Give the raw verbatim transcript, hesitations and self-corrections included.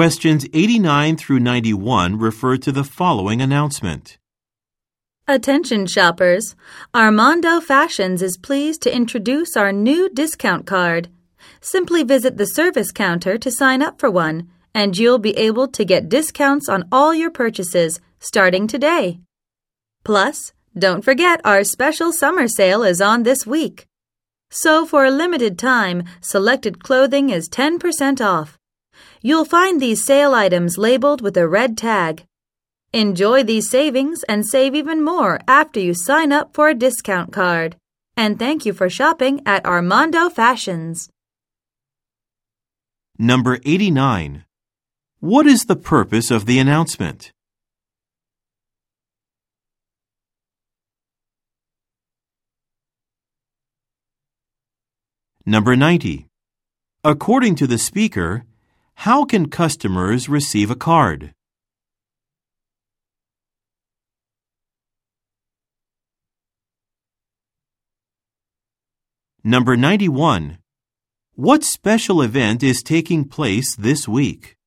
Questions eighty-nine through ninety-one refer to the following announcement. Attention shoppers, Armando Fashions is pleased to introduce our new discount card. Simply visit the service counter to sign up for one, and you'll be able to get discounts on all your purchases starting today. Plus, don't forget our special summer sale is on this week. So for a limited time, selected clothing is ten percent off. You'll find these sale items labeled with a red tag. Enjoy these savings and save even more after you sign up for a discount card. And thank you for shopping at Armando Fashions. Number eighty-nine. What is the purpose of the announcement? Number ninety. According to the speaker, how can customers receive a card? Number ninety-one. What special event is taking place this week?